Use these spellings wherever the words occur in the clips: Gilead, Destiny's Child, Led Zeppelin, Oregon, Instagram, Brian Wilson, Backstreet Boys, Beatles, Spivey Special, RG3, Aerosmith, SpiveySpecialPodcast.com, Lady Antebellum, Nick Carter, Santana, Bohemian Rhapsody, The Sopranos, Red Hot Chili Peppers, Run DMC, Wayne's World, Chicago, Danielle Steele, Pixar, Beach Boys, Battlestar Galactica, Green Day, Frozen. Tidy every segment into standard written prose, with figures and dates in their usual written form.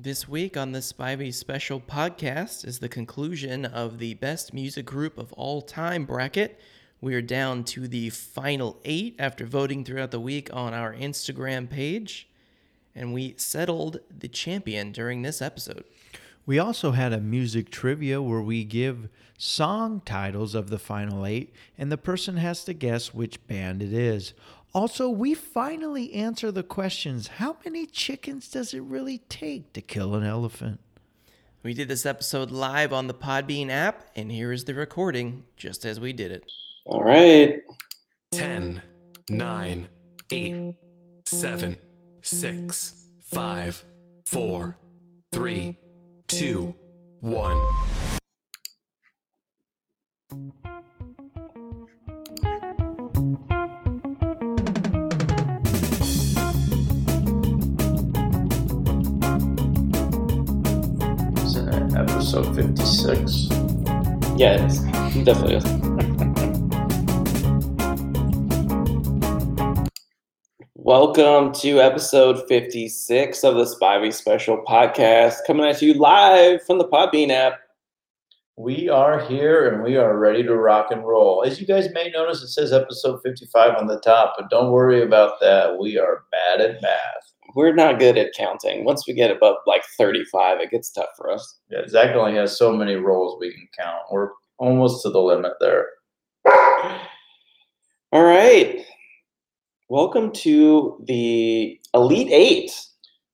This week on the Spivey Special podcast is the conclusion of the Best Music Group of All Time bracket. We are down to the final 8 after voting throughout the week on our Instagram page, and we settled the champion during this episode. We also had a music trivia where we give song titles of the final 8, and the person has to guess which band it is. Also, we finally answer the questions, how many chickens does it really take to kill an elephant? We did this episode live on the Podbean app, and here is the recording just as we did it. All right. 10, 9, 8, 7, 6, 5, 4, 3, 2, 1. Episode 56. Yeah, it is. It definitely is. Welcome to episode 56 of the Spivey Special podcast, coming at you live from the Podbean app. We are here and we are ready to rock and roll. As you guys may notice, it says episode 55 on the top, but don't worry about that. We are bad at math. We're not good at counting. Once we get above like 35, it gets tough for us. Yeah, Zach only has so many rolls we can count. We're almost to the limit there. All right. Welcome to the Elite 8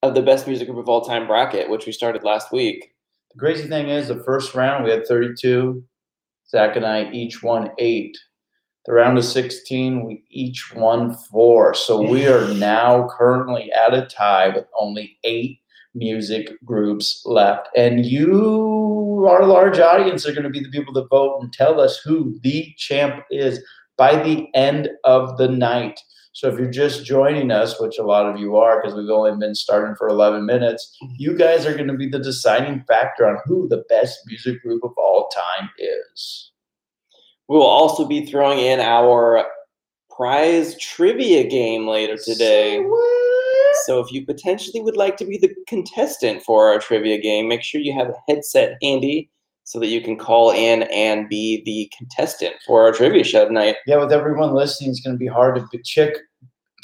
of the Best Music Group of All Time bracket, which we started last week. The crazy thing is the first round we had 32. Zach and I each won 8. The round of 16, we each won 4. So we are now currently at a tie with only 8 music groups left. And you, our large audience, are going to be the people that vote and tell us who the champ is by the end of the night. So if you're just joining us, which a lot of you are because we've only been starting for 11 minutes, you guys are going to be the deciding factor on who the best music group of all time is. We will also be throwing in our prize trivia game later today. So if you potentially would like to be the contestant for our trivia game, make sure you have a headset handy so that you can call in and be the contestant for our trivia show tonight. Yeah, with everyone listening, it's going to be hard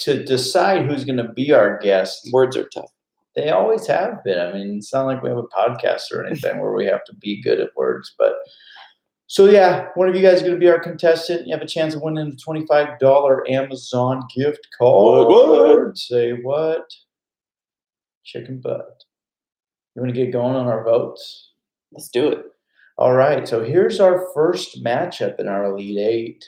to decide who's going to be our guest. Words are tough. They always have been. I mean, it's not like we have a podcast or anything where we have to be good at words, but... So yeah, one of you guys is going to be our contestant. You have a chance of winning a $25 Amazon gift card. What? Say what? Chicken butt. You want to get going on our votes? Let's do it. All right, so here's our first matchup in our Elite 8.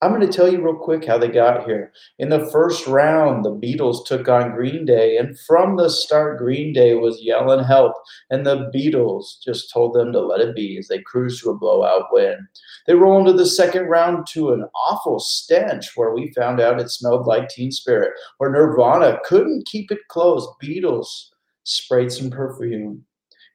I'm going to tell you real quick how they got here. In the first round, the Beatles took on Green Day, and from the start, Green Day was yelling help, and the Beatles just told them to let it be as they cruised to a blowout win. They roll into the second round to an awful stench where we found out it smelled like Teen Spirit, where Nirvana couldn't keep it close. Beatles sprayed some perfume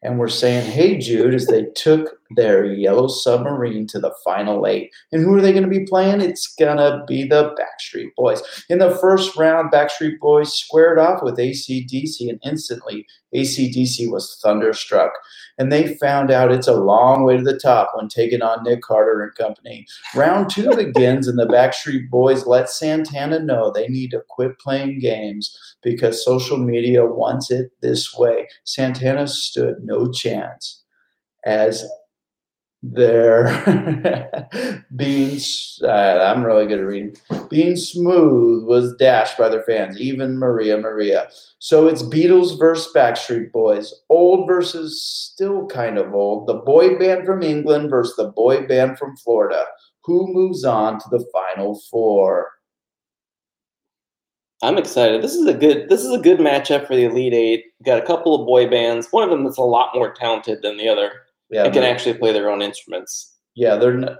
and were saying, hey, Jude, as they took their Yellow Submarine to the final 8. And who are they going to be playing? It's going to be the Backstreet Boys. In the first round, Backstreet Boys squared off with AC/DC, and instantly AC/DC was thunderstruck. And they found out it's a long way to the top when taking on Nick Carter and company. Round 2 begins, and the Backstreet Boys let Santana know they need to quit playing games because social media wants it this way. Santana stood no chance as their being smooth was dashed by their fans, even Maria. So it's Beatles versus Backstreet Boys, old versus still kind of old, the boy band from England versus the boy band from Florida. Who moves on to the final 4? I'm excited. This is a good matchup for the Elite 8. We've got a couple of boy bands. One of them is a lot more talented than the other. Yeah, they can actually play their own instruments. Yeah, they're.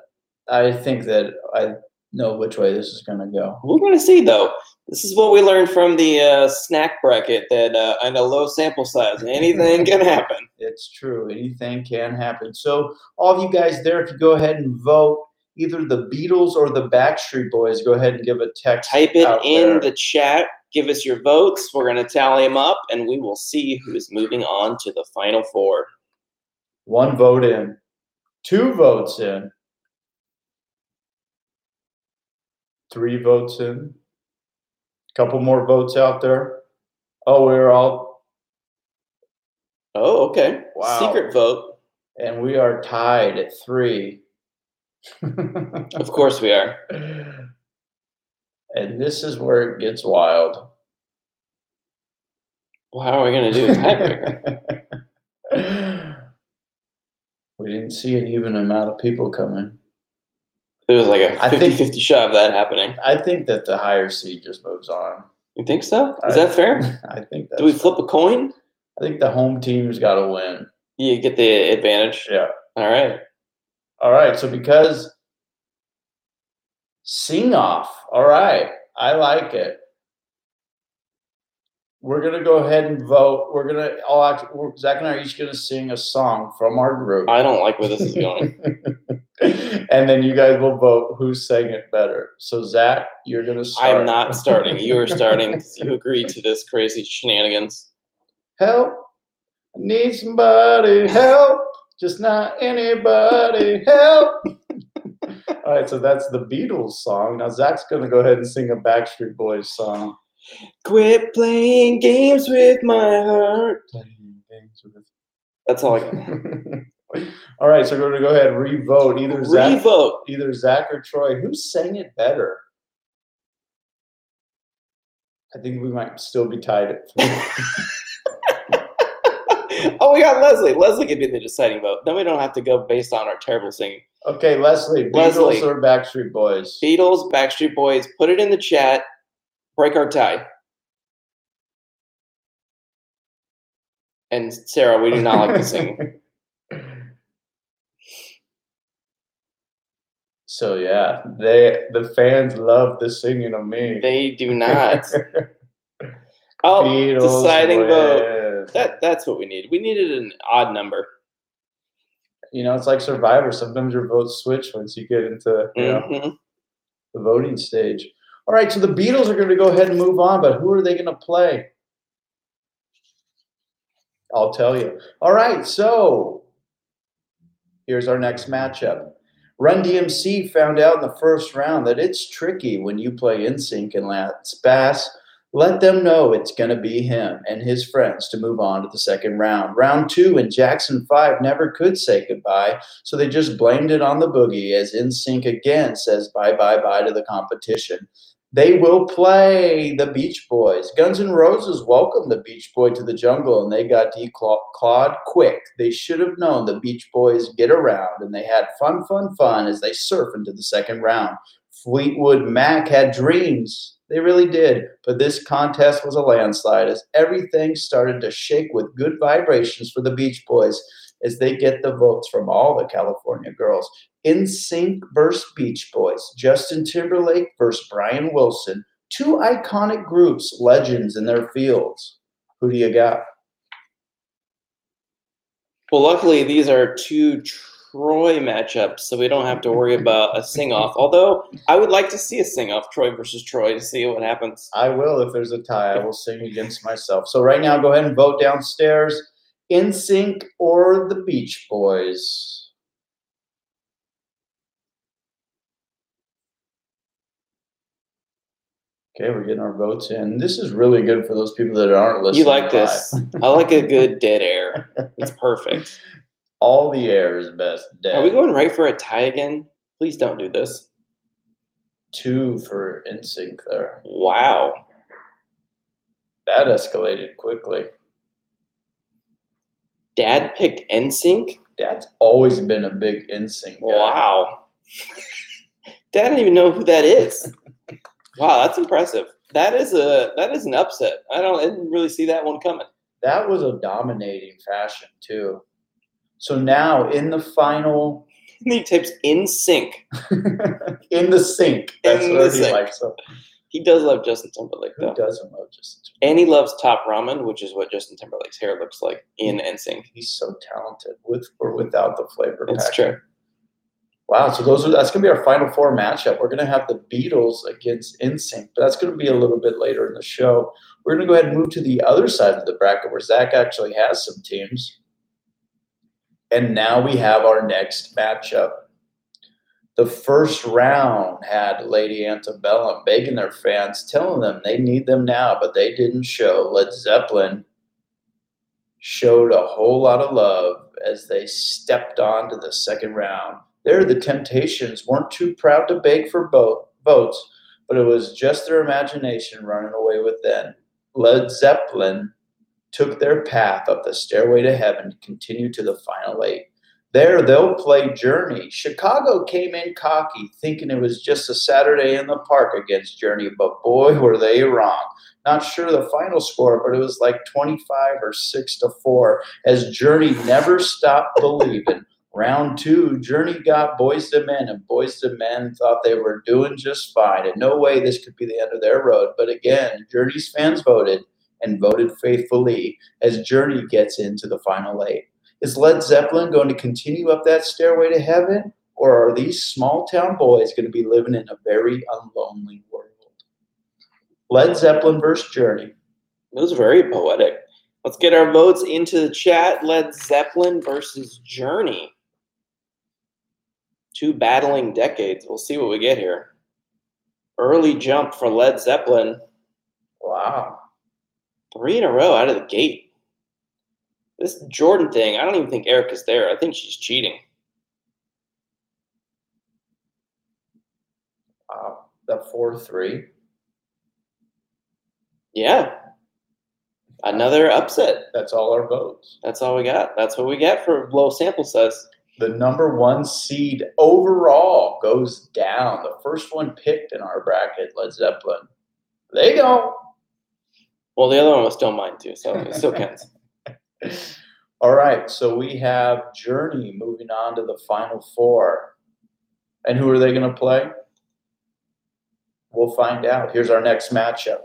I think that I know which way this is going to go. We're going to see, though. This is what we learned from the snack bracket, that on a low sample size, anything can happen. It's true. Anything can happen. So all of you guys there, if you go ahead and vote, either the Beatles or the Backstreet Boys, go ahead and give a text. Type it in the chat. Give us your votes. We're going to tally them up, and we will see who is moving on to the final four. One vote in. Two votes in. Three votes in. Couple more votes out there. Oh, we're all. Oh, okay. Wow. Secret vote. And we are tied at 3. Of course we are. And this is where it gets wild. Well, how are we going to do a tiebreaker? We didn't see an even amount of people coming. There was like a 50-50 shot of that happening. I think that the higher seed just moves on. You think so? Is that fair? I think that's. Do we flip a coin? I think the home team's got to win. You get the advantage? Yeah. All right. So because sing-off. All right. I like it. We're going to go ahead and vote. We're going to – Zach and I are each going to sing a song from our group. I don't like where this is going. And then you guys will vote who sang it better. So, Zach, you're going to start. I'm not starting. You are starting because you agreed to this crazy shenanigans. Help. I need somebody. Help. Just not anybody. Help. All right, so that's the Beatles song. Now, Zach's going to go ahead and sing a Backstreet Boys song. Quit playing games with my heart. That's all I got. All right, so we're going to go ahead and re-vote. Either Zach or Troy. Who sang it better? I think we might still be tied at 3. Oh, we got Leslie. Leslie could be the deciding vote. Then we don't have to go based on our terrible singing. Okay, Leslie. Beatles or Backstreet Boys? Beatles, Backstreet Boys. Put it in the chat. Break our tie. And Sarah, we do not like to sing. So yeah, the fans love the singing of me. They do not. Oh, Beatles deciding vote. That's what we need. We needed an odd number. You know, it's like Survivor. Sometimes your votes switch once you get into you know, the voting stage. All right, so the Beatles are going to go ahead and move on, but who are they going to play? I'll tell you. All right, so here's our next matchup. Run DMC found out in the first round that it's tricky when you play NSYNC and Lance Bass. Let them know it's going to be him and his friends to move on to the second round. Round 2 and Jackson 5 never could say goodbye, so they just blamed it on the boogie as NSYNC again says bye-bye-bye to the competition. They will play the Beach Boys. Guns N' Roses welcomed the Beach Boy to the jungle, and they got declawed quick. They should have known the Beach Boys get around, and they had fun, fun, fun as they surf into the second round. Fleetwood Mac had dreams. They really did. But this contest was a landslide as everything started to shake with good vibrations for the Beach Boys as they get the votes from all the California girls. NSYNC versus Beach Boys, Justin Timberlake versus Brian Wilson, 2 iconic groups, legends in their fields. Who do you got? Well, luckily, these are 2 Troy matchups, so we don't have to worry about a sing-off. Although, I would like to see a sing-off, Troy versus Troy, to see what happens. I will. If there's a tie, I will sing against myself. So right now, go ahead and vote downstairs. NSYNC or the Beach Boys? Okay, we're getting our votes in. This is really good for those people that aren't listening. You like this. I like a good dead air. It's perfect. All the air is best dead. Are we going right for a tie again? Please don't do this. 2 for NSYNC there. Wow. That escalated quickly. Dad picked NSYNC? Dad's always been a big NSYNC guy. Wow. Dad didn't even know who that is. Wow, that's impressive. That is an upset. I didn't really see that one coming. That was a dominating fashion too. So now in the final, he types NSYNC. In the sink. That's in what he sink. Likes. So. He does love Justin Timberlake, though. He doesn't love Justin Timberlake. And he loves Top Ramen, which is what Justin Timberlake's hair looks like in NSYNC. He's so talented, with or without the flavor. That's true. Wow, so that's going to be our final four matchup. We're going to have the Beatles against NSYNC, but that's going to be a little bit later in the show. We're going to go ahead and move to the other side of the bracket where Zach actually has some teams. And now we have our next matchup. The first round had Lady Antebellum begging their fans, telling them they need them now, but they didn't show. Led Zeppelin showed a whole lot of love as they stepped on to the second round. There, the Temptations weren't too proud to beg for votes, but it was just their imagination running away with them. Led Zeppelin took their path up the stairway to heaven to continue to the final eight. There, they'll play Journey. Chicago came in cocky, thinking it was just a Saturday in the park against Journey, but boy, were they wrong. Not sure the final score, but it was like 25 or 6-4, as Journey never stopped believing. Round two, Journey got Boys II Men, and Boys II Men thought they were doing just fine. In no way this could be the end of their road, but again, Journey's fans voted, and voted faithfully, as Journey gets into the final eight. Is Led Zeppelin going to continue up that stairway to heaven, or are these small-town boys going to be living in a very unlonely world? Led Zeppelin versus Journey. It was very poetic. Let's get our votes into the chat. Led Zeppelin versus Journey. Two battling decades. We'll see what we get here. Early jump for Led Zeppelin. Wow. 3 in a row out of the gate. This Jordan thing, I don't even think Erica's there. I think she's cheating. Wow. That 4-3. Yeah. Another upset. That's all our votes. That's all we got. That's what we get for low sample size. The number one seed overall goes down. The first one picked in our bracket, Led Zeppelin. There you go. Well, the other one was still mine, too, so it still counts. All right, so we have Journey moving on to the final four. And who are they going to play? We'll find out. Here's our next matchup.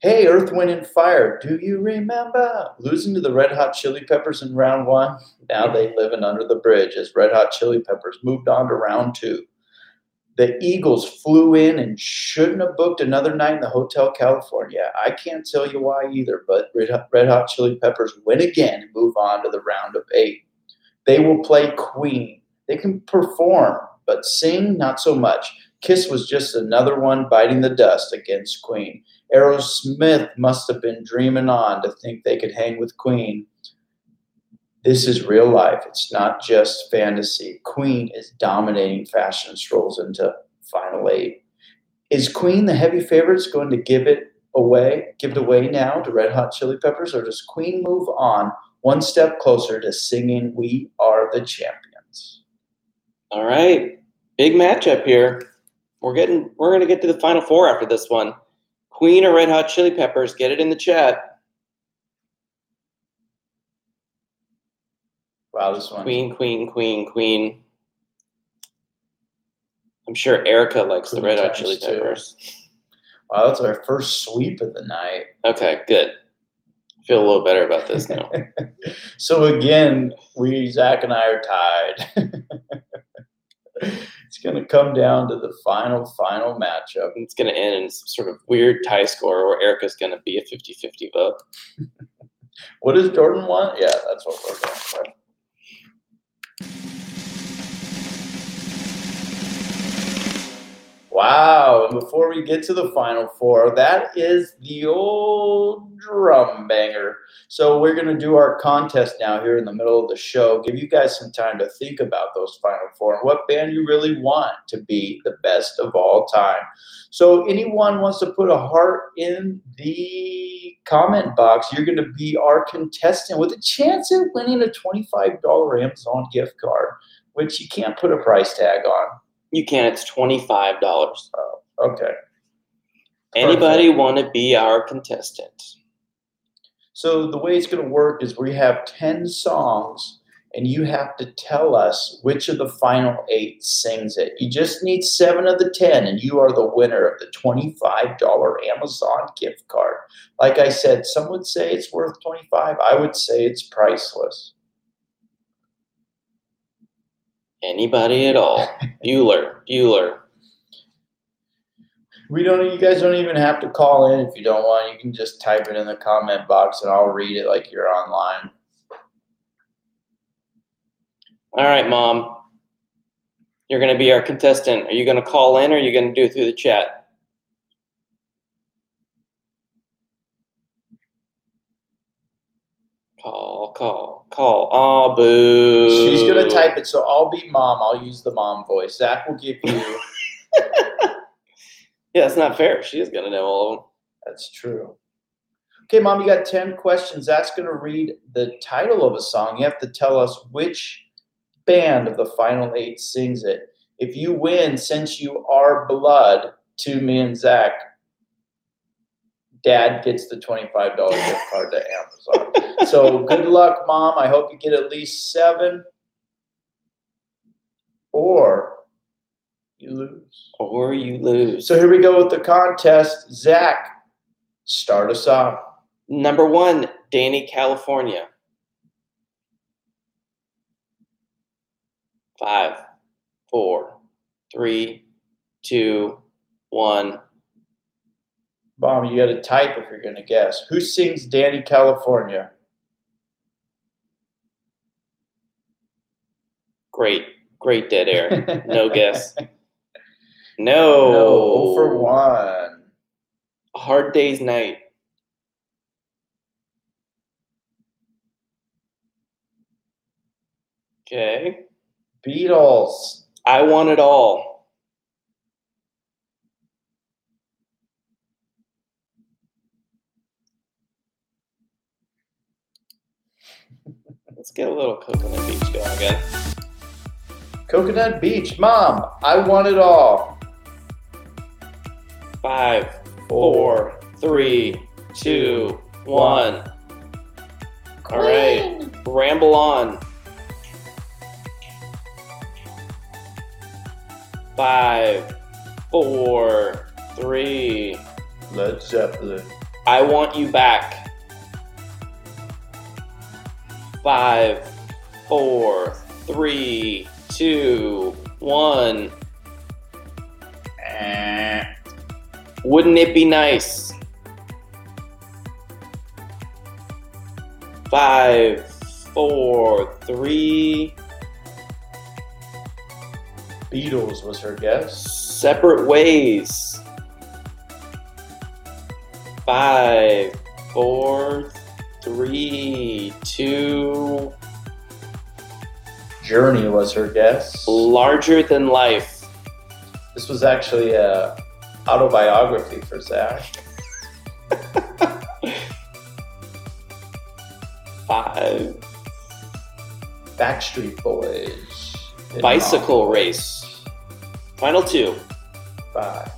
Hey, Earth, Wind, and Fire, do you remember losing to the Red Hot Chili Peppers in round one? Now they living under the bridge as Red Hot Chili Peppers moved on to round two. The Eagles flew in and shouldn't have booked another night in the Hotel California. I can't tell you why either, but Red Hot Chili Peppers win again and move on to the round of eight. They will play Queen. They can perform, but sing not so much. Kiss was just another one biting the dust against Queen. Aerosmith must have been dreaming on to think they could hang with Queen. This is real life. It's not just fantasy. Queen is dominating fashion and strolls into final eight. Is Queen, the heavy favorites, going to give it away now to Red Hot Chili Peppers, or does Queen move on one step closer to singing We Are the Champions? All right. Big matchup here. We're going to get to the final four after this one. Queen or Red Hot Chili Peppers, get it in the chat. Wow, this one. Queen. I'm sure Erica likes Queen the Red Hot Chili Peppers. Wow, that's our first sweep of the night. Okay, good. I feel a little better about this now. So again, Zach and I are tied. It's going to come down to the final matchup. It's going to end in some sort of weird tie score where Erica's going to be a 50-50 vote. What does Jordan want? Yeah, that's what we're going for. Wow. And before we get to the final four, that is the old drum banger. So we're going to do our contest now here in the middle of the show, give you guys some time to think about those final four and what band you really want to be the best of all time. So anyone wants to put a heart in the comment box, you're going to be our contestant with a chance at winning a $25 Amazon gift card, which you can't put a price tag on. You can. It's $25. Oh, okay. Anybody want to be our contestant? So the way it's going to work is we have 10 songs, and you have to tell us which of the final eight sings it. You just need 7 of the 10, and you are the winner of the $25 Amazon gift card. Like I said, some would say it's worth $25. I would say it's priceless. Anybody at all. Bueller. You guys don't even have to call in if you don't want. You can just type it in the comment box and I'll read it like you're online. All right, Mom. You're going to be our contestant. Are you going to call in or are you going to do it through the chat? Call. Oh, boo. She's going to type it, so I'll be Mom. I'll use the mom voice. Zach will give you. Yeah, that's not fair. She is going to know all of them. That's true. Okay, Mom, you got 10 questions. Zach's going to read the title of a song. You have to tell us which band of the final 8 sings it. If you win, Since You Are Blood, to me and Zach, Dad gets the $25 gift card to Amazon. So good luck, Mom. I hope you get at least 7, or you lose. So here we go with the contest. Zach, start us off. Number 1, Danny California. 5, 4, 3, 2, 1. Mom, you got to type if you're going to guess. Who sings Danny California? Great dead air. No guess. No. 0 for 1. Hard Day's Night. Okay. Beatles. I Want It All. Let's get a little Coconut Beach going again. Coconut Beach. Mom, I Want It All. 5, 4, 3, 2, 1. All right. Ramble On. 5, 4, 3. Led Zeppelin. I Want You Back. 5, 4, 3, 2, 1. Wouldn't It Be Nice? 5, 4, 3. Beatles was her guess. Separate Ways. 5, 4, 3, 2. Journey was her guess. Larger Than Life. This was actually an autobiography for Zach. 5. Backstreet Boys. Bicycle Race. Final 2. 5,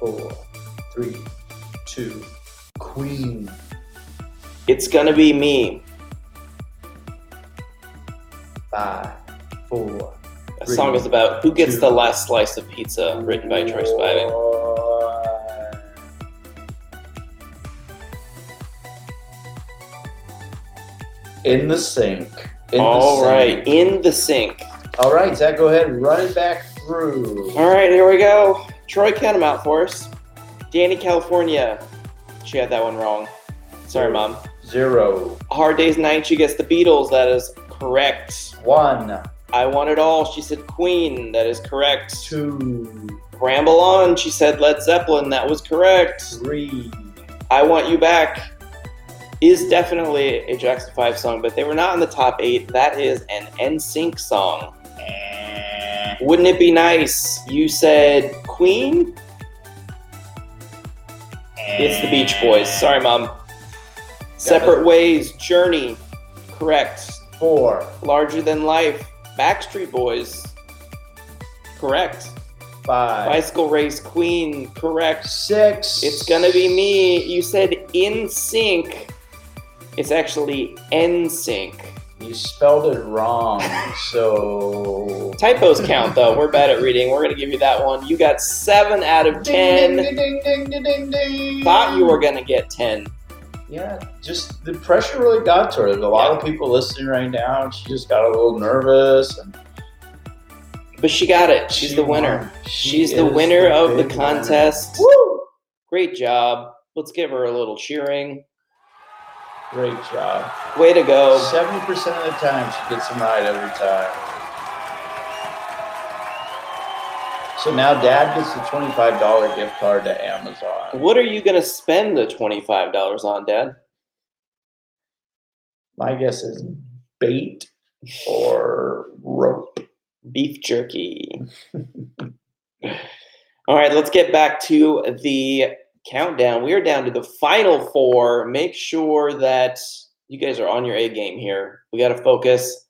4, 3, 2. Queen. It's Gonna Be Me. 5, 4. That song is about who gets the last slice of pizza, written by Troy Spivey. In the Sink. In the Sink. All right, Zach, go ahead and run it back through. All right, here we go. Troy, count them out for us. Danny California. She had that one wrong. Sorry, Mom. 0. A Hard Day's Night. She gets the Beatles. That is correct. 1. I Want It All. She said Queen. That is correct. 2. Ramble On. She said Led Zeppelin. That was correct. 3. I Want You Back is definitely a Jackson 5 song, but they were not in the top 8. That is an NSYNC song. Wouldn't It Be Nice? You said Queen? It's the Beach Boys. Sorry, Mom. Separate Ways. Journey. Correct. 4. Larger Than Life. Backstreet Boys. Correct. 5. Bicycle Race. Queen. Correct. 6. It's Gonna Be Me. You said NSYNC. It's actually NSYNC. You spelled it wrong, so... Typos count, though. We're bad at reading. We're going to give you that one. You got 7 out of 10. Ding, ding, ding, ding, ding, ding. Thought you were going to get 10. Yeah, just the pressure really got to her. There's a lot of people listening right now, and she just got a little nervous. And But she got it. She's the winner. She's the winner of the contest. Woo! Great job. Let's give her a little cheering. Great job. Way to go. 70% of the time she gets them right every time. So now Dad gets the $25 gift card to Amazon. What are you going to spend the $25 on, Dad? My guess is bait or rope. Beef jerky. All right, let's get back to the countdown. We are down to the final four. Make sure that you guys are on your A game here. We got to focus.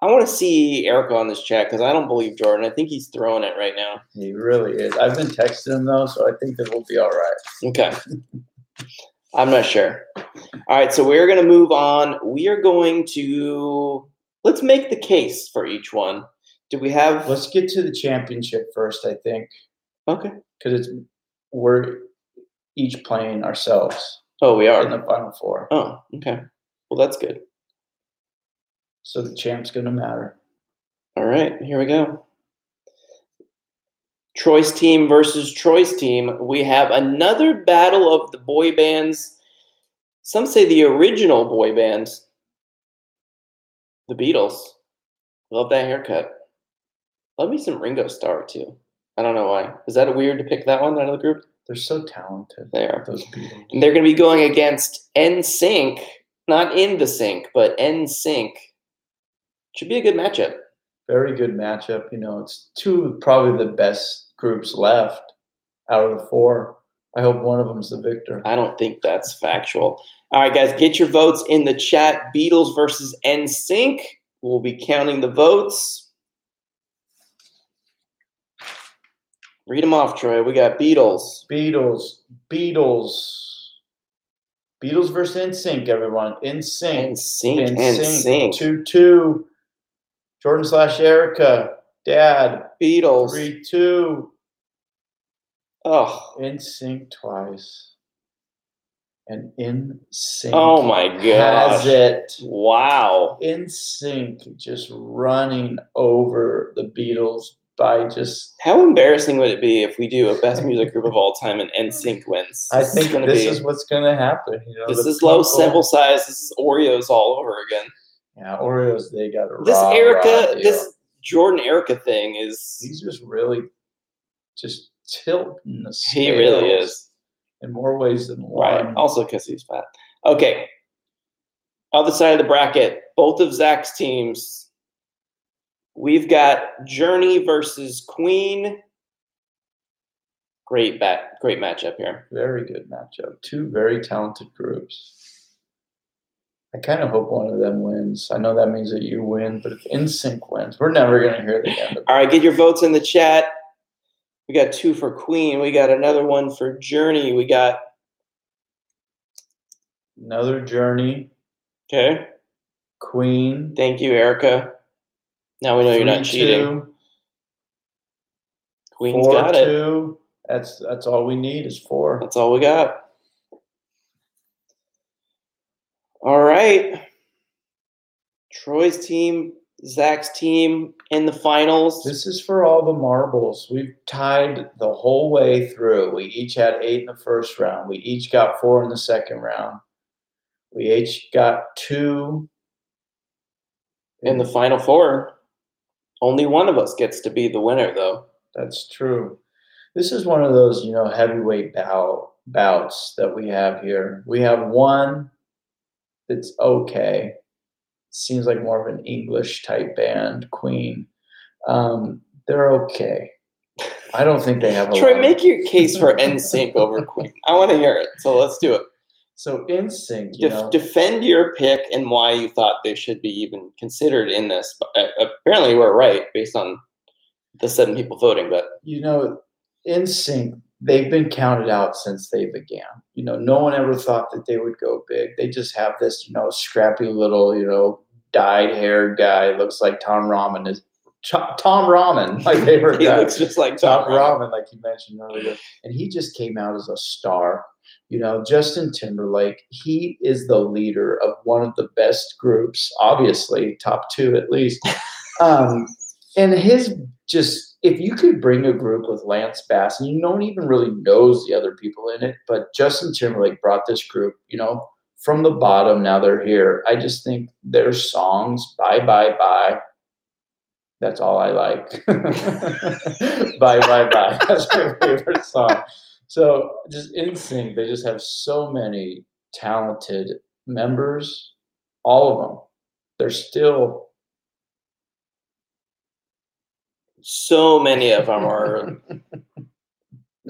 I want to see Erica on this chat because I don't believe Jordan. I think he's throwing it right now. He really is. I've been texting him, though, so I think that we'll be all right. Okay. I'm not sure. All right, so we're going to move on. We are going to – let's make the case for each one. Do we have – let's get to the championship first, I think. Okay. Because it's – we're each playing ourselves. Oh, we are. In the final four. Oh, okay. Well, that's good. So the champ's going to matter. All right, here we go. Troy's team versus Troy's team. We have another battle of the boy bands. Some say the original boy bands. The Beatles. Love that haircut. Love me some Ringo Starr, too. I don't know why. Is that weird to pick that one out of the group? They're so talented. They are. Those people. And they're going to be going against NSYNC. Not in the sync, but NSYNC. Should be a good matchup. Very good matchup. You know, it's two probably the best groups left out of the four. I hope one of them's the victor. I don't think that's factual. All right, guys, get your votes in the chat. Beatles versus NSYNC. We'll be counting the votes. Read them off, Troy. We got Beatles versus NSYNC, everyone. NSYNC. 2-2. Jordan / Erica. Dad. Beatles. 3-2. Oh. NSYNC twice. And NSYNC. Oh my gosh. Has it. Wow. NSYNC just running over the Beatles. By just how embarrassing would it be if we do a best music group of all time and NSYNC wins? I think this is what's going to happen. You know, this is low sample size. This is Oreos all over again. Yeah, Oreos. They got a this Jordan Erica thing is he's just really just tilting the scales. He really is in more ways than one. Right. Also because he's fat. Okay. Other side of the bracket. Both of Zach's teams. We've got Journey versus Queen. Great matchup here. Very good matchup. Two very talented groups. I kind of hope one of them wins. I know that means that you win, but if NSYNC wins, we're never going to hear the end of it. All right, get your votes in the chat. We got two for Queen. We got another one for Journey. We got another Journey. Okay. Queen. Thank you, Erica. Now we know you're not cheating. Queen's got it. 4-2. That's all we need is 4. That's all we got. All right. Troy's team, Zach's team in the finals. This is for all the marbles. We've tied the whole way through. We each had 8 in the first round. We each got 4 in the second round. We each got 2 in the final 4. Only one of us gets to be the winner, though. That's true. This is one of those, you know, heavyweight bouts that we have here. We have one that's okay. Seems like more of an English-type band, Queen. They're okay. I don't think they have a Troy, make your case for NSYNC over Queen. I want to hear it, so let's do it. So NSYNC, defend your pick and why you thought they should be even considered in this. But apparently, we're right based on the 7 people voting. But you know, NSYNC, they've been counted out since they began. You know, no one ever thought that they would go big. They just have this, you know, scrappy little, you know, dyed-haired guy looks like Tom Rahman is. Tom Rahman, my favorite guy. He looks just like Tom Rahman, like you mentioned earlier, and he just came out as a star. You know, Justin Timberlake, he is the leader of one of the best groups, obviously, top 2 at least. And his just, if you could bring a group with Lance Bass, and no one even really knows the other people in it, but Justin Timberlake brought this group, you know, from the bottom, now they're here. I just think their songs, Bye, Bye, Bye, that's all I like. Bye, Bye, Bye, that's my favorite song. So just NSYNC, they just have so many talented members, all of them. They're still... So many of them are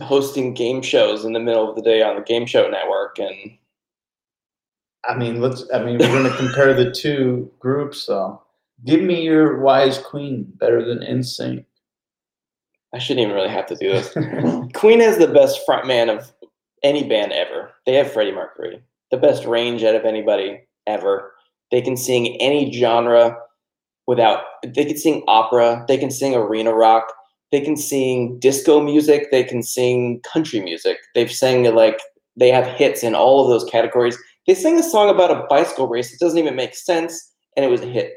hosting game shows in the middle of the day on the Game Show Network. And I mean, we're going to compare the two groups, though. Give me your Why is Queen better than NSYNC? I shouldn't even really have to do this. Queen has the best frontman of any band ever. They have Freddie Mercury. The best range out of anybody ever. They can sing any genre they can sing opera. They can sing arena rock. They can sing disco music. They can sing country music. They have hits in all of those categories. They sing a song about a bicycle race. It doesn't even make sense, and it was a hit.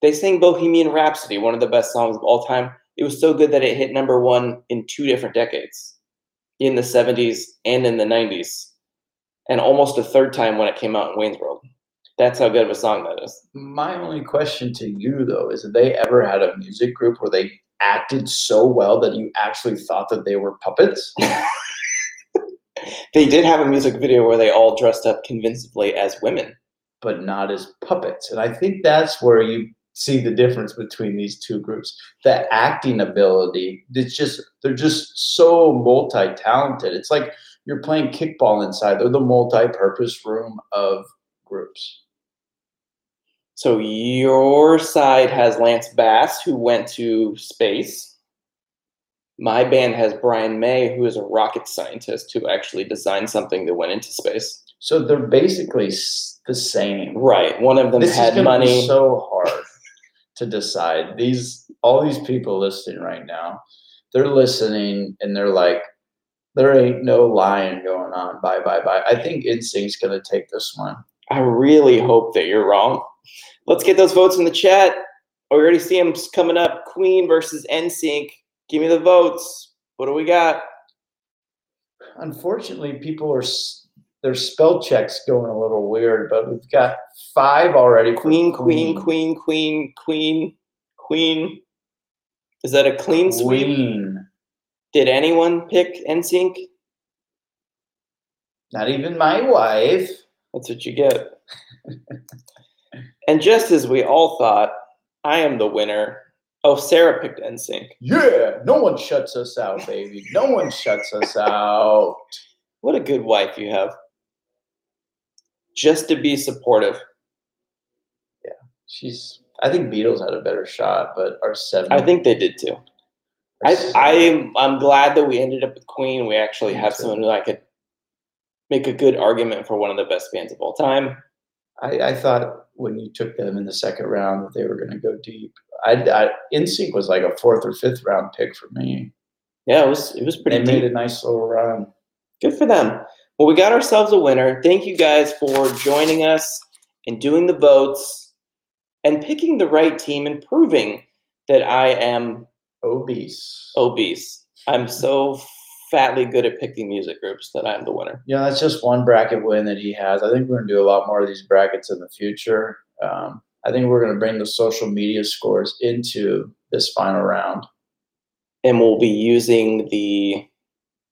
They sang Bohemian Rhapsody, one of the best songs of all time. It was so good that it hit number one in two different decades, in the 70s and in the 90s, and almost a third time when it came out in Wayne's World. That's how good of a song that is. My only question to you, though, is if they ever had a music group where they acted so well that you actually thought that they were puppets? They did have a music video where they all dressed up convincingly as women. But not as puppets. And I think that's where you see the difference between these two groups. The acting ability, they're just so multi-talented. It's like you're playing kickball inside. They're the multi-purpose room of groups. So your side has Lance Bass, who went to space. My band has Brian May, who is a rocket scientist who actually designed something that went into space. So they're basically the same. Right. One of them this had is money. Be so hard to decide. All these people listening right now, they're listening and they're like, there ain't no lying going on. Bye, bye, bye. I think NSYNC's going to take this one. I really hope that you're wrong. Let's get those votes in the chat. We already see them coming up. Queen versus NSYNC. Give me the votes. What do we got? Unfortunately, their spell check's going a little weird, but we've got five already. Queen. Is that a clean sweep? Queen. Did anyone pick NSYNC? Not even my wife. That's what you get. And just as we all thought, I am the winner. Oh, Sarah picked NSYNC. Yeah, no one shuts us out, baby. No one shuts us out. What a good wife you have. Just to be supportive. Yeah, I think Beatles had a better shot, but our seven. I think they did too. I'm glad that we ended up with Queen. We actually have someone who I could make a good argument for one of the best bands of all time. I thought when you took them in the second round that they were going to go deep. NSYNC was like a fourth or fifth round pick for me. Yeah, it was pretty deep. They made a nice little run. Good for them. Well, we got ourselves a winner. Thank you guys for joining us and doing the votes and picking the right team and proving that I am obese. I'm so fatly good at picking music groups that I'm the winner. Yeah, that's just one bracket win that he has. I think we're going to do a lot more of these brackets in the future. I think we're going to bring the social media scores into this final round. And we'll be using the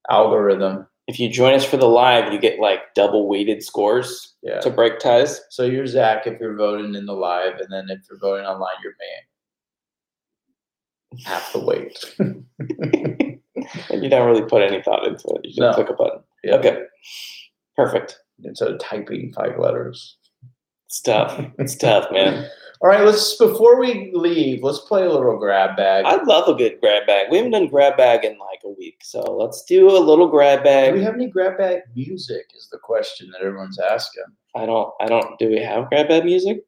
algorithm. If you join us for the live, you get like double weighted scores to break ties. So you're Zach if you're voting in the live, and then if you're voting online, you're me. Half the weight. And you don't really put any thought into it. You just click a button. Yeah. Okay. Perfect. Instead of typing 5 letters. It's tough. It's tough, man. All right, before we leave, let's play a little grab bag. I love a good grab bag. We haven't done grab bag in like a week, so let's do a little grab bag. Do we have any grab bag music is the question that everyone's asking. I don't. Do we have grab bag music?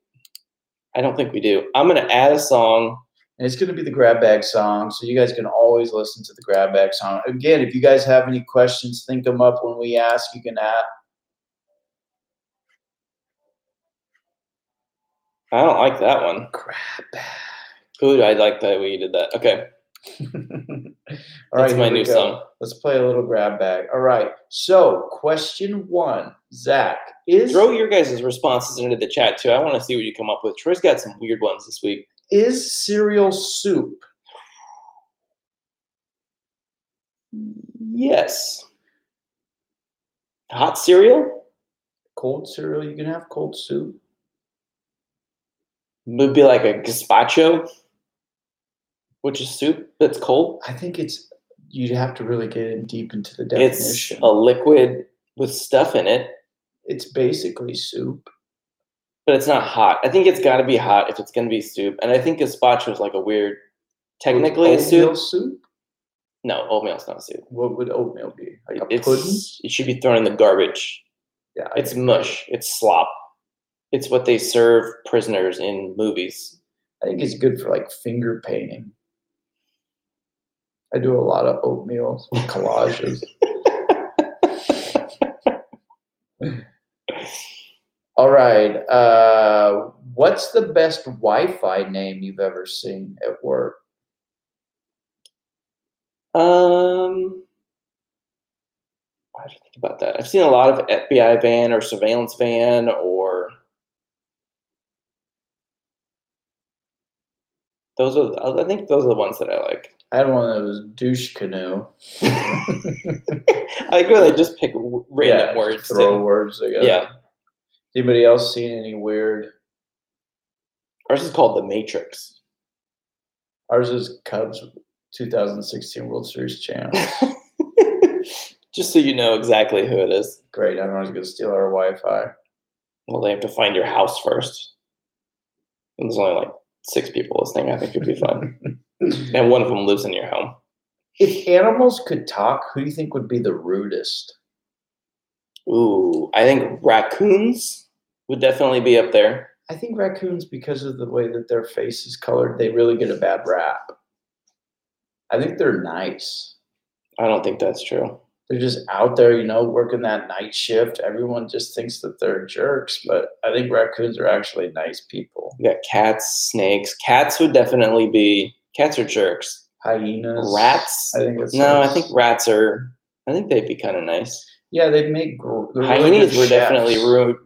I don't think we do. I'm going to add a song. And it's going to be the grab bag song, so you guys can always listen to the grab bag song. Again, if you guys have any questions, think them up when we ask. You can ask. I don't like that one. Grab bag. Good. I like that way you did that. Okay. That's my new song. Let's play a little grab bag. All right. So question one, Zach, is... Throw your guys' responses into the chat, too. I want to see what you come up with. Troy's got some weird ones this week. Is cereal soup? Yes. Hot cereal? Cold cereal. You can have cold soup. It would be like a gazpacho, which is soup that's cold. I think it's... You'd have to really get in deep into the definition. It's a liquid with stuff in it. It's basically soup. But it's not hot. I think it's got to be hot if it's going to be soup. And I think gazpacho is like a weird, technically a soup. Oatmeal soup? No, oatmeal's not soup. What would oatmeal be? Like a pudding? It should be thrown in the garbage. Yeah, it's mush. It's slop. It's what they serve prisoners in movies. I think it's good for like finger painting. I do a lot of oatmeal collages. All right. What's the best Wi-Fi name you've ever seen at work? I have to think about that. I've seen a lot of FBI van or surveillance van or those are. I think those are the ones that I like. I had one that was douche canoe. I like when they just pick random words. Words together. Yeah. Anybody else seen any weird? Ours is called The Matrix. Ours is Cubs 2016 World Series champ. Just so you know exactly who it is. Great. I don't know who's going to steal our Wi-Fi. Well, they have to find your house first. And there's only like 6 people listening. I think it would be fun. And one of them lives in your home. If animals could talk, who do you think would be the rudest? Ooh, I think raccoons would definitely be up there. I think raccoons, because of the way that their face is colored, they really get a bad rap. I think they're nice. I don't think that's true. They're just out there, you know, working that night shift. Everyone just thinks that they're jerks, but I think raccoons are actually nice people. You got cats, snakes. Cats would definitely be... Cats are jerks. Hyenas. Rats. I think it's nice. I think rats are... I think they'd be kind of nice. Yeah, they'd make... Hyenas were definitely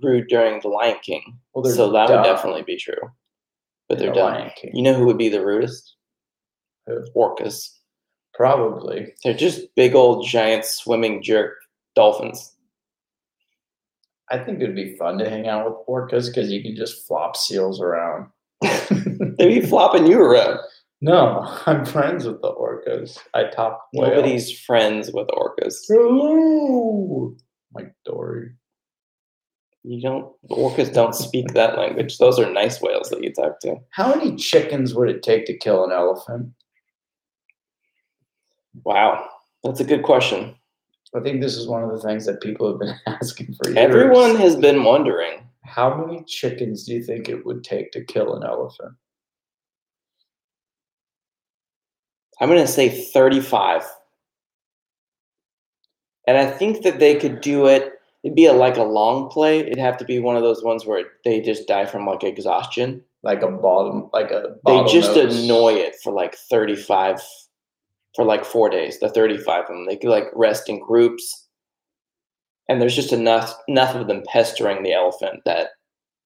rude during The Lion King. Well, so that would definitely be true. But they're dumb. You know who would be the rudest? Who? Orcas. Probably. They're just big old giant swimming jerk dolphins. I think it'd be fun to hang out with orcas because you can just flop seals around. They'd be flopping you around. No, I'm friends with the orcas. I talk whale. Nobody's friends with orcas. Hello, Mike Dory. Orcas don't speak that language. Those are nice whales that you talk to. How many chickens would it take to kill an elephant? Wow, that's a good question. I think this is one of the things that people have been asking for years. Everyone has been wondering. How many chickens do you think it would take to kill an elephant? I'm going to say 35. And I think that they could do it. It'd be like a long play. It'd have to be one of those ones where they just die from like exhaustion. Like a bottle. They just annoy it for like 35, for like 4 days, the 35 of them. They could like rest in groups. And there's just enough of them pestering the elephant that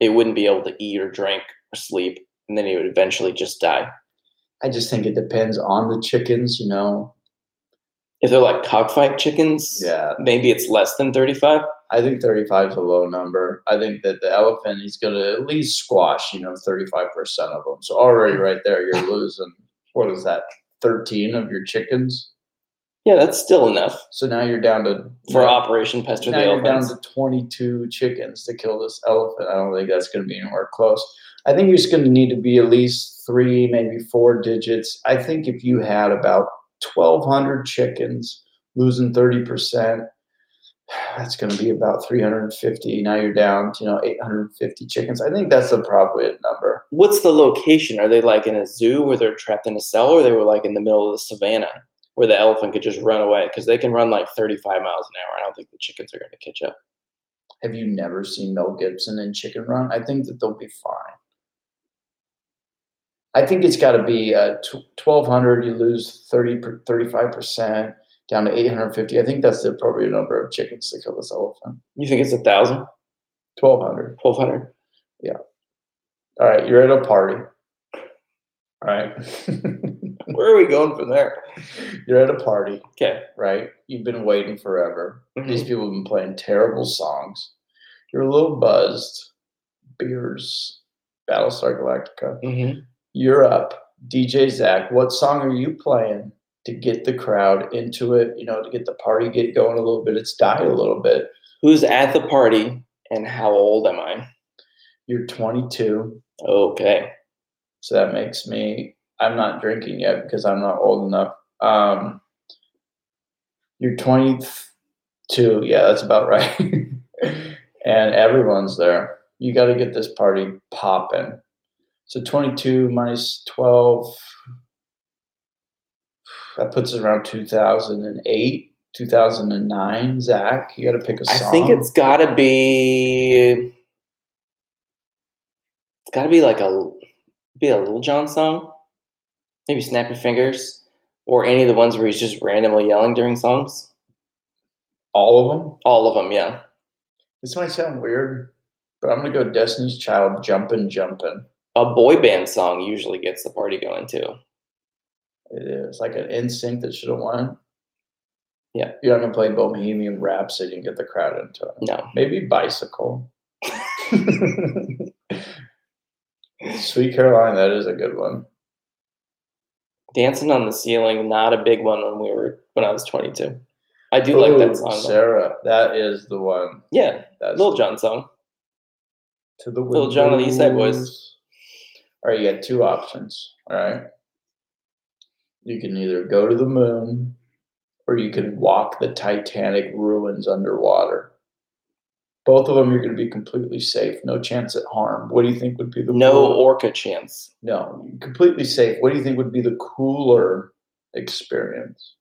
it wouldn't be able to eat or drink or sleep. And then it would eventually just die. I just think it depends on the chickens, you know. If they're like cockfight chickens, maybe it's less than 35. I think 35 is a low number. I think that the elephant, he's going to at least squash, you know, 35% of them. So already right there, you're losing, what is that, 13 of your chickens? Yeah, that's still enough. So now you're down to... For Operation Pester the Elephant. Now you're down to 22 chickens to kill this elephant. I don't think that's going to be anywhere close. I think you're just going to need to be at least 3, maybe 4 digits. I think if you had about 1,200 chickens, losing 30%, that's going to be about 350. Now you're down to 850 chickens. I think that's the appropriate number. What's the location? Are they like in a zoo where they're trapped in a cell, or they were like in the middle of the savannah where the elephant could just run away? Because they can run like 35 miles an hour. I don't think the chickens are going to catch up. Have you never seen Mel Gibson in Chicken Run? I think that they'll be fine. I think it's got to be 1,200. You lose 35% down to 850. I think that's the appropriate number of chickens to kill this elephant. You think it's 1,000? 1,200. 1,200. Yeah. All right. You're at a party. All right. Where are we going from there? You're at a party. Okay. Right. You've been waiting forever. Mm-hmm. These people have been playing terrible songs. You're a little buzzed. Beers. Battlestar Galactica. Mm-hmm. You're up. DJ Zach, what song are you playing to get the crowd into it, you know, to get the party get going a little bit? It's died a little bit. Who's at the party and how old am I? You're 22. Okay. So that makes me, I'm not drinking yet because I'm not old enough. You're 22. Yeah, that's about right. And everyone's there. You got to get this party popping. So 22 minus 12, that puts us around 2008, 2009. Zach, you got to pick a song. I think it's got to be like a Little John song. Maybe Snap Your Fingers or any of the ones where he's just randomly yelling during songs. All of them? All of them, yeah. This might sound weird, but I'm going to go Destiny's Child, Jumpin', Jumpin'. A boy band song usually gets the party going too. It is like an NSYNC that should have won. Yeah, you're not gonna play Bohemian Rhapsody and get the crowd into it. No, maybe Bicycle. Sweet Caroline, that is a good one. Dancing on the Ceiling, not a big one when I was 22. I do like that song. Sarah, though. That is the one. Yeah, that's Little John song. To the Little John and the Eastside Boys. All right, you got two options, all right? You can either go to the moon or you can walk the Titanic ruins underwater. Both of them, you're going to be completely safe. No chance at harm. What do you think would be the No orca chance. No, completely safe. What do you think would be the cooler experience?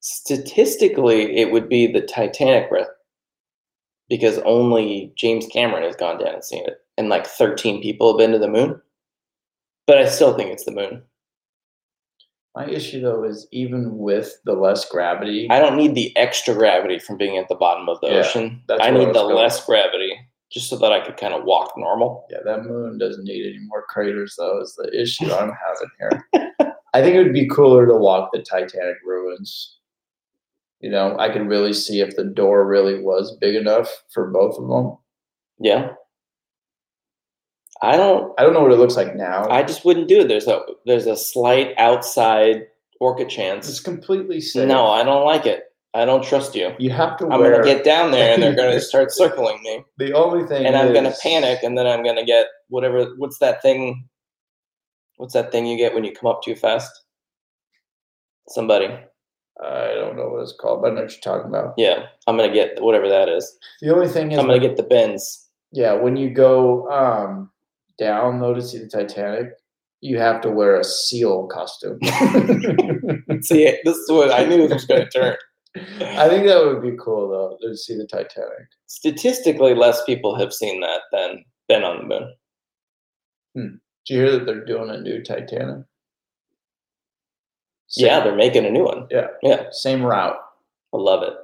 Statistically, it would be the Titanic wreck. Because only James Cameron has gone down and seen it. And like 13 people have been to the moon. But I still think it's the moon. My issue, though, is even with the less gravity. I don't need the extra gravity from being at the bottom of the ocean. I need the less gravity just so that I could kind of walk normal. Yeah, that moon doesn't need any more craters, though, is the issue I'm having here. I think it would be cooler to walk the Titanic ruins. You know, I could really see if the door really was big enough for both of them. Yeah. I don't know what it looks like now. I just wouldn't do it. There's a slight outside orca chance. It's completely safe. No, I don't like it. I don't trust you. You have to I'm going to get down there and they're going to start circling me. The only thing I'm going to panic and then I'm going to get whatever. What's that thing you get when you come up too fast? Somebody. I don't know what it's called, but I know what you're talking about. Yeah, I'm going to get whatever that is. The only thing is... I'm going to get the bends. Yeah, when you go down, though, to see the Titanic, you have to wear a seal costume. See, this is what I knew it was going to turn. I think that would be cool, though, to see the Titanic. Statistically, less people have seen that than been on the moon. Hmm. Did you hear that they're doing a new Titanic? Same. Yeah, they're making a new one. Yeah. Same route. I love it.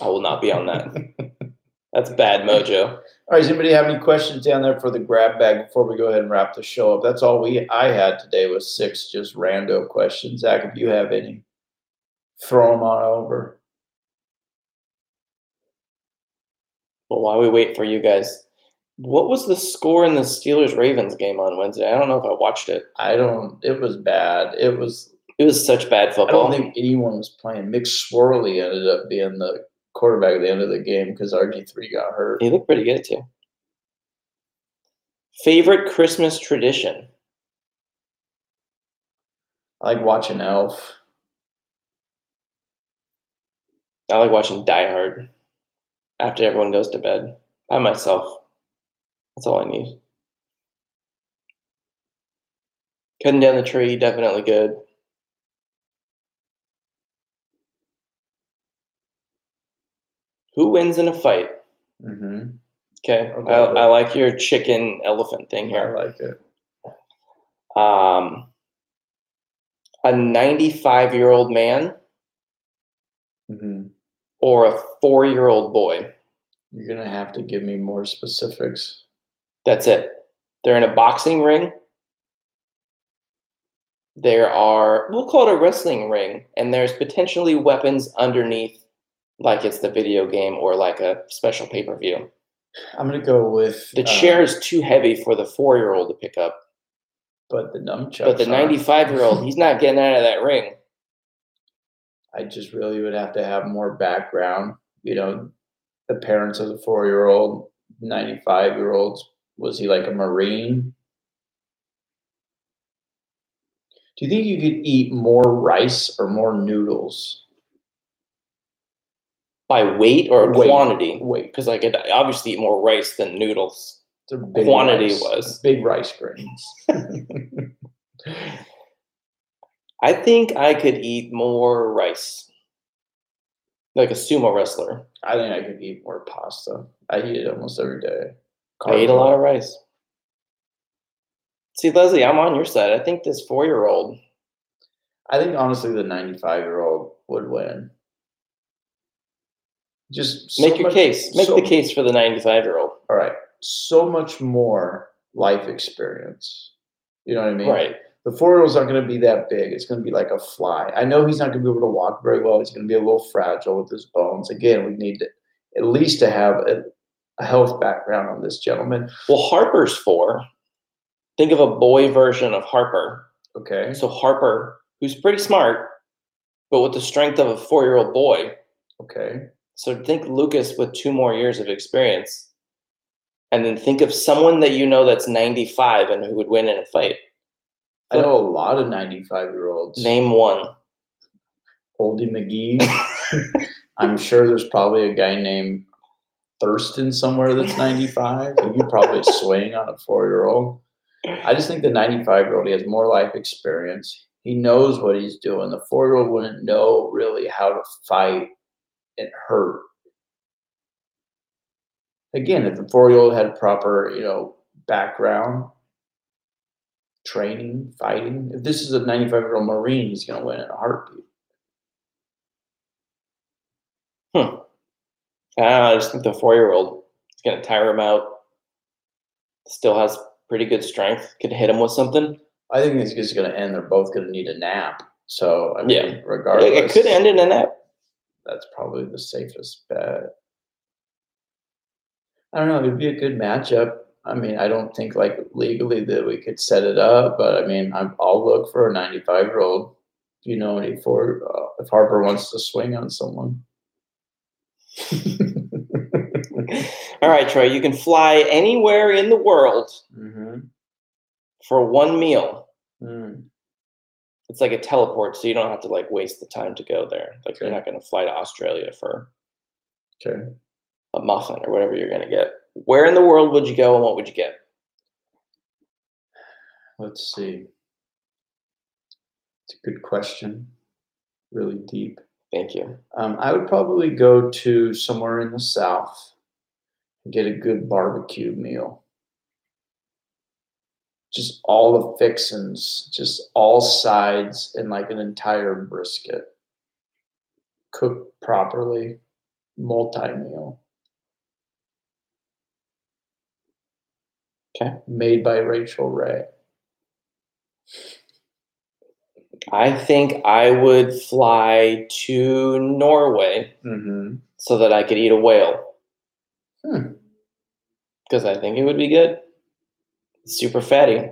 I will not be on that. That's bad mojo. All right, does anybody have any questions down there for the grab bag before we go ahead and wrap the show up? That's all I had today was 6 just rando questions. Zach, if you have any, throw them on over. Well, while we wait for you guys, what was the score in the Steelers-Ravens game on Wednesday? I don't know if I watched it. It was bad. It was such bad football. I don't think anyone was playing. Mick Swirly ended up being the quarterback at the end of the game because RG3 got hurt. He looked pretty good, too. Favorite Christmas tradition? I like watching Elf. I like watching Die Hard after everyone goes to bed by myself. That's all I need. Cutting down the tree, definitely good. Who wins in a fight? Mm-hmm. Okay. I like your chicken elephant thing here. I like it. A 95-year-old man mm-hmm. or a 4-year-old boy? You're going to have to give me more specifics. That's it. They're in a boxing ring. There are, we'll call it a wrestling ring, and there's potentially weapons underneath, like it's the video game or like a special pay-per-view. I'm going to go with... The chair is too heavy for the 4-year-old to pick up. But the nunchucks. But the 95-year-old, he's not getting out of that ring. I just really would have to have more background. You know, the parents of the 4-year-old, 95-year-olds, was he like a Marine? Do you think you could eat more rice or more noodles? By weight or quantity? Weight. Because I could obviously eat more rice than noodles. Big rice grains. I think I could eat more rice, like a sumo wrestler. I think I could eat more pasta. I eat it almost every day. I eat a lot of rice. See, Leslie, I'm on your side. I think this 4-year-old. I think honestly, the 95-year-old would win. Just so make your case. Make the case for the 95-year-old. All right. So much more life experience. You know what I mean? Right. The 4-year-old's not going to be that big. It's going to be like a fly. I know he's not going to be able to walk very well. He's going to be a little fragile with his bones. Again, we need to, at least to have a health background on this gentleman. Well, Harper's 4. Think of a boy version of Harper. Okay. So Harper, who's pretty smart, but with the strength of a 4-year-old boy. Okay. So think Lucas with 2 more years of experience. And then think of someone that you know that's 95 and who would win in a fight. I know a lot of 95-year-olds. Name one. Oldie McGee. I'm sure there's probably a guy named Thurston somewhere that's 95. You could probably swing on a 4-year-old. I just think the 95-year-old, he has more life experience. He knows what he's doing. The 4-year-old wouldn't know really how to fight and hurt. Again, if the 4-year-old had proper, you know, background, training, fighting, if this is a 95-year-old Marine, he's going to win in a heartbeat. I just think the 4-year-old is going to tire him out, still has pretty good strength, could hit him with something. I think it's just going to end. They're both going to need a nap. So, I mean, regardless. It could end in a nap. That's probably the safest bet. I don't know. It'd be a good matchup. I mean, I don't think like legally that we could set it up, but I mean, I'll look for a 95-year-old. You know, if Harper wants to swing on someone. All right, Troy. You can fly anywhere in the world mm-hmm. for one meal. Mm. It's like a teleport, so you don't have to like waste the time to go there. Like you're not going to fly to Australia for. Okay. A muffin or whatever you're going to get. Where in the world would you go and what would you get? Let's see. It's a good question. Really deep. Thank you. I would probably go to somewhere in the South and get a good barbecue meal. Just all the fixings, just all sides and like an entire brisket. Cooked properly. Multi-meal. Okay. Made by Rachel Ray. I think I would fly to Norway mm-hmm. so that I could eat a whale. Because I think it would be good. It's super fatty.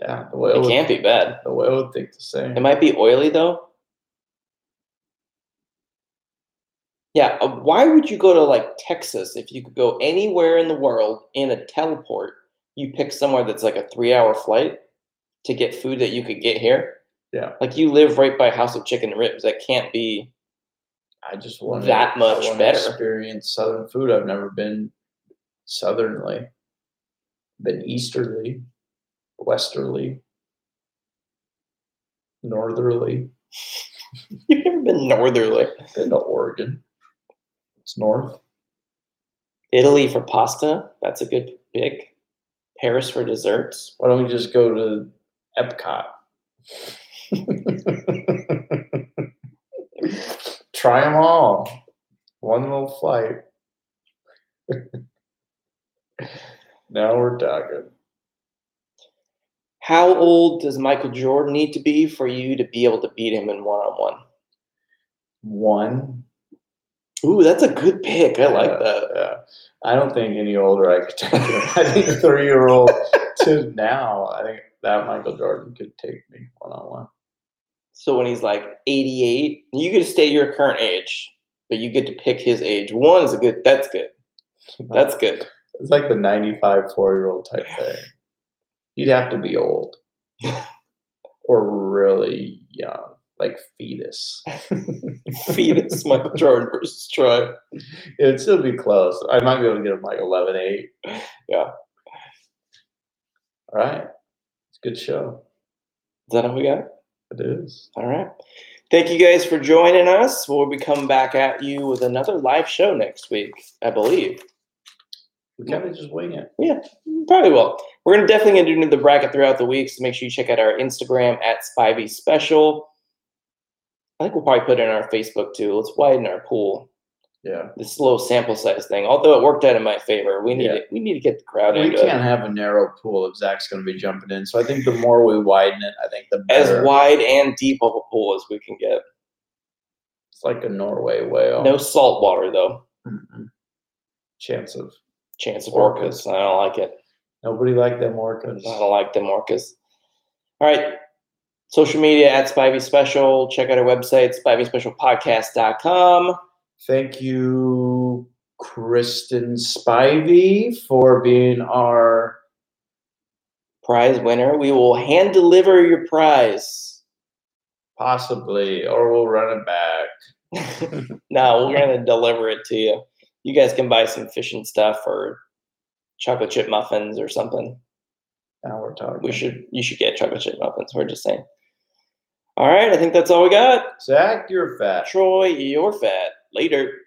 Yeah, the whale. It can't be bad. The whale would think the same. It might be oily though. Yeah, why would you go to like Texas if you could go anywhere in the world in a teleport? You pick somewhere that's like a 3-hour flight to get food that you could get here. Yeah, like you live right by House of Chicken and Ribs. That can't be. I just want that much better. Experience Southern food. I've never been southernly, been easterly, westerly, northerly. You've never been northerly. Been to Oregon. It's north. Italy for pasta. That's a good pick. Paris for desserts. Why don't we just go to Epcot? Try them all. One little flight. Now we're talking. How old does Michael Jordan need to be for you to be able to beat him in one-on-one? One. Ooh, that's a good pick. I like that. Yeah. I don't think any older I could take him. I think a 3-year-old to now, I think that Michael Jordan could take me one-on-one. So when he's like 88, you get to stay your current age, but you get to pick his age. One is a good. That's good. That's good. It's like the 95, 4-year-old type thing. You'd have to be old or really young, like fetus. Fetus, Michael Jordan versus Troy. It would still be close. I might be able to get him like 11, 8. Yeah. All right. It's a good show. Is that all we got? It is. All right. Thank you guys for joining us. We'll be coming back at you with another live show next week, I believe. We kind of just wing it. Yeah, probably will. We're going to definitely do the bracket throughout the week, so make sure you check out our Instagram at Spivey Special. I think we'll probably put it in our Facebook too. Let's widen our pool. Yeah. This low sample size thing, although it worked out in my favor. We need to get the crowd in. We can't have a narrow pool if Zach's going to be jumping in. So I think the more we widen it, I think the better. As wide and deep of a pool as we can get. It's like a Norway whale. No salt water, though. Mm-hmm. Chance of orcas. I don't like it. Nobody liked them orcas. I don't like them orcas. All right. Social media at Spivey Special. Check out our website, spiveyspecialpodcast.com. Thank you, Kristen Spivey, for being our prize winner. We will hand deliver your prize. Possibly, or we'll run it back. No, we're going to deliver it to you. You guys can buy some fish and stuff or chocolate chip muffins or something. Now we're talking. You should get chocolate chip muffins. We're just saying. All right, I think that's all we got. Zach, you're fat. Troy, you're fat. Later.